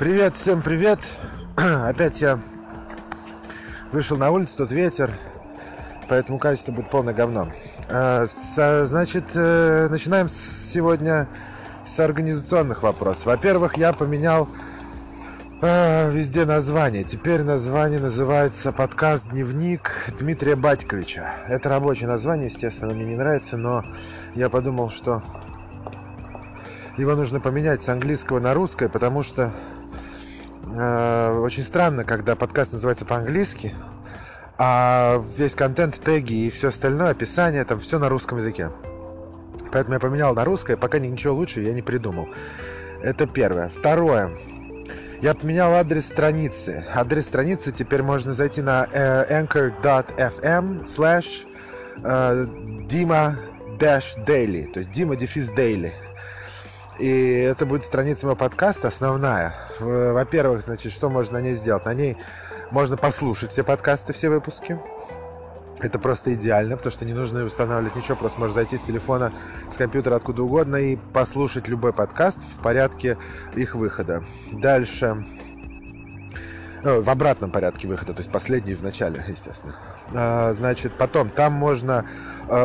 Привет, всем привет. Опять я вышел на улицу, тут ветер, поэтому качество будет полное говно. Значит, начинаем сегодня с организационных вопросов. Во-первых, я поменял везде название. Теперь название называется «Подкаст Дневник Дмитрия Батьковича». Это рабочее название, естественно, мне не нравится, но я подумал, что его нужно поменять с английского на русское, потому что очень странно, когда подкаст называется по-английски, а весь контент, теги и все остальное, описание, там все на русском языке. Поэтому я поменял на русское, пока ничего лучше я не придумал. Это первое. Второе. Я поменял адрес страницы. Адрес страницы теперь можно зайти на anchor.fm/dima-daily, то есть dima-daily. И это будет страница моего подкаста основная. Во-первых, значит, что можно на ней сделать? На ней можно послушать все подкасты, все выпуски. Это просто идеально, потому что не нужно устанавливать ничего, просто можно зайти с телефона, с компьютера, откуда угодно и послушать любой подкаст в порядке их выхода. Дальше, в обратном порядке выхода, то есть последний в начале, естественно. Значит, потом там можно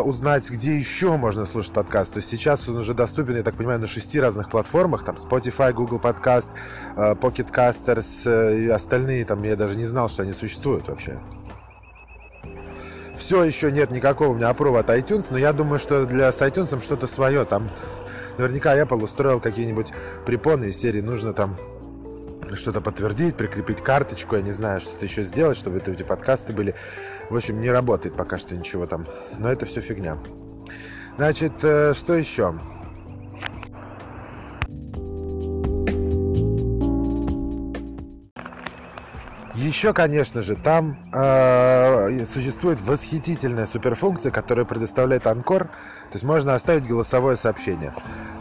узнать, где еще можно слушать подкаст. То есть сейчас он уже доступен, я так понимаю, на 6 разных платформах, там Spotify, Google Podcast, Pocket Casters и остальные, там я даже не знал, что они существуют вообще. Все еще нет никакого у меня опрова от iTunes, но я думаю, что с iTunes что-то свое. Там наверняка Apple устроил какие-нибудь препоны из серии. Нужно там что-то подтвердить, прикрепить карточку, я не знаю, что-то еще сделать, чтобы эти подкасты были. В общем, не работает пока что ничего там. Но это все фигня. Значит, что еще? Еще, конечно же, там существует восхитительная суперфункция, которую предоставляет Anchor. То есть можно оставить голосовое сообщение.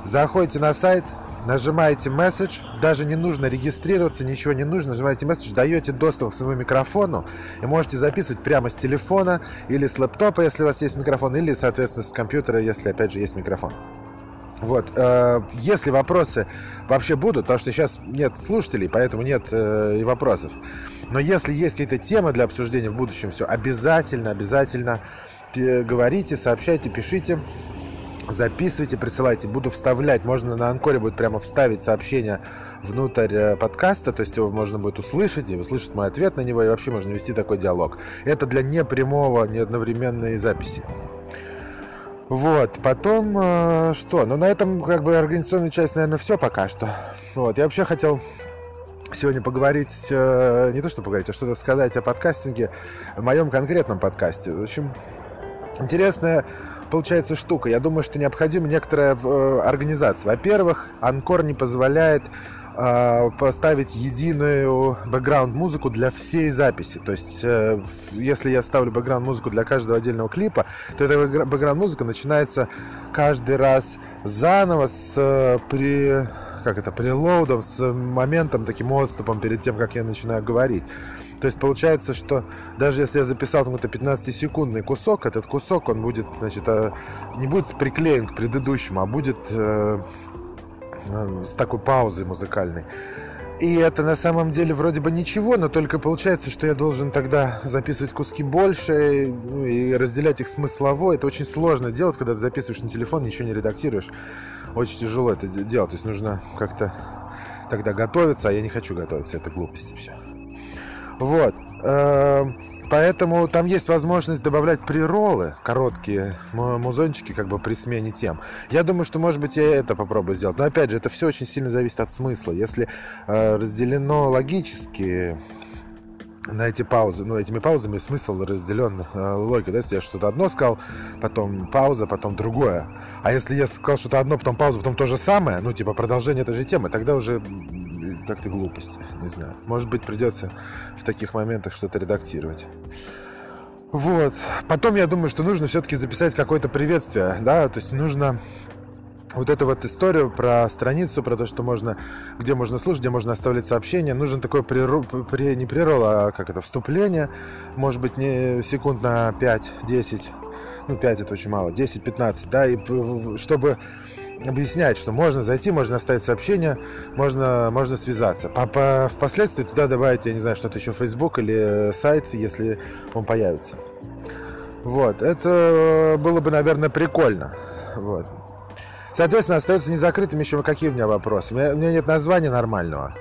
Заходите на сайт, нажимаете месседж, даже не нужно регистрироваться, ничего не нужно, нажимаете месседж, даете доступ к своему микрофону и можете записывать прямо с телефона или с лэптопа, если у вас есть микрофон, или, соответственно, с компьютера, если, опять же, есть микрофон. Вот, если вопросы вообще будут, потому что сейчас нет слушателей, поэтому нет и вопросов. Но если есть какие-то темы для обсуждения в будущем, все, обязательно говорите, сообщайте, пишите, записывайте, присылайте. Буду вставлять, можно на Анкоре будет прямо вставить сообщение внутрь подкаста, то есть его можно будет услышать, и услышать мой ответ на него, и вообще можно вести такой диалог. Это для непрямого, неодновременной записи. Вот, потом, что? Ну, на этом, как бы, организационная часть, наверное, все пока что. Вот, я вообще хотел сегодня поговорить, не то что поговорить, а что-то сказать о подкастинге, о моем конкретном подкасте. В общем, интересная получается штука. Я думаю, что необходима некоторая организация. Во-первых, Anchor не позволяет поставить единую бэкграунд-музыку для всей записи. То есть, если я ставлю бэкграунд-музыку для каждого отдельного клипа, то эта бэкграунд-музыка начинается каждый раз заново с прелоудом, с моментом, таким отступом перед тем, как я начинаю говорить. То есть получается, что даже если я записал какой-то 15-секундный кусок, этот кусок, он будет, значит, не будет приклеен к предыдущему, а будет с такой паузой музыкальной. И это на самом деле вроде бы ничего, но только получается, что я должен тогда записывать куски больше и разделять их смыслово. Это очень сложно делать, когда ты записываешь на телефон, ничего не редактируешь. Очень тяжело это делать, то есть нужно как-то тогда готовиться, а я не хочу готовиться, это глупости все. Вот. Поэтому там есть возможность добавлять прероллы, короткие музончики, как бы при смене тем. Я думаю, что, может быть, я это попробую сделать. Но, опять же, это все очень сильно зависит от смысла. Если разделено логически на эти паузы, ну, этими паузами смысл разделен логикой. Да? Если я что-то одно сказал, потом пауза, потом другое. А если я сказал что-то одно, потом пауза, потом то же самое, ну, типа продолжение этой же темы, тогда уже как-то глупость, не знаю. Может быть, придется в таких моментах что-то редактировать. Вот. Потом я думаю, что нужно все-таки записать какое-то приветствие, да, то есть нужно вот эту вот историю про страницу, про то, что можно, где можно слушать, где можно оставлять сообщения. Нужен такой вступление, может быть, не секунд на 5-10, ну, 5 это очень мало, 10-15, да, и чтобы объясняет, что можно зайти, можно оставить сообщение, можно связаться. Впоследствии туда добавить, я не знаю, что-то еще, Facebook или сайт, если он появится. Вот, это было бы, наверное, прикольно. Вот. Соответственно, остается незакрытым еще какие у меня вопросы. У меня нет названия нормального,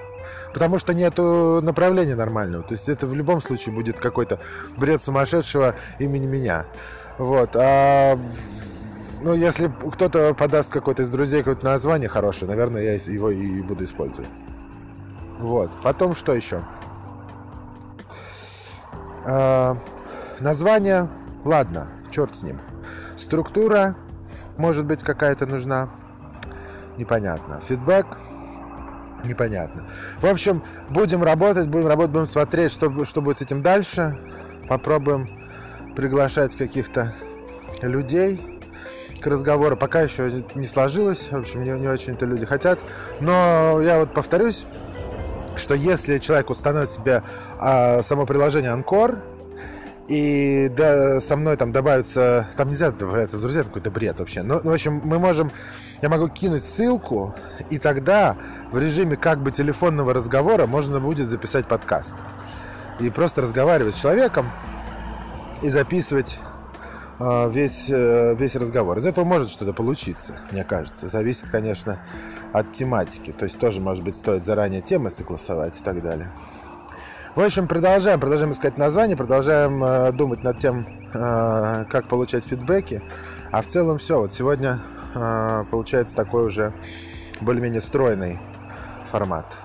потому что нет направления нормального. То есть это в любом случае будет какой-то бред сумасшедшего имени меня. Вот. Ну, если кто-то подаст какой-то из друзей какое-то название хорошее, наверное, я его и буду использовать. Вот. Потом что еще? Название, ладно, черт с ним. Структура, может быть, какая-то нужна. Непонятно. Фидбэк, непонятно. В общем, будем работать, будем смотреть, что будет с этим дальше. Попробуем приглашать каких-то людей к разговору. Пока еще не сложилось, в общем, не очень-то люди хотят. Но я вот повторюсь, что если человек установит себе само приложение Anchor, и да, со мной там добавится, там нельзя добавляться в друзья, какой-то бред вообще. Ну, в общем, я могу кинуть ссылку, и тогда в режиме как бы телефонного разговора можно будет записать подкаст. И просто разговаривать с человеком и записывать весь разговор. Из этого может что-то получиться, мне кажется. Зависит, конечно, от тематики. То есть тоже, может быть, стоит заранее темы согласовать и так далее. В общем, продолжаем искать название, продолжаем думать над тем, как получать фидбэки. А в целом все. Вот сегодня получается такой уже более-менее стройный формат.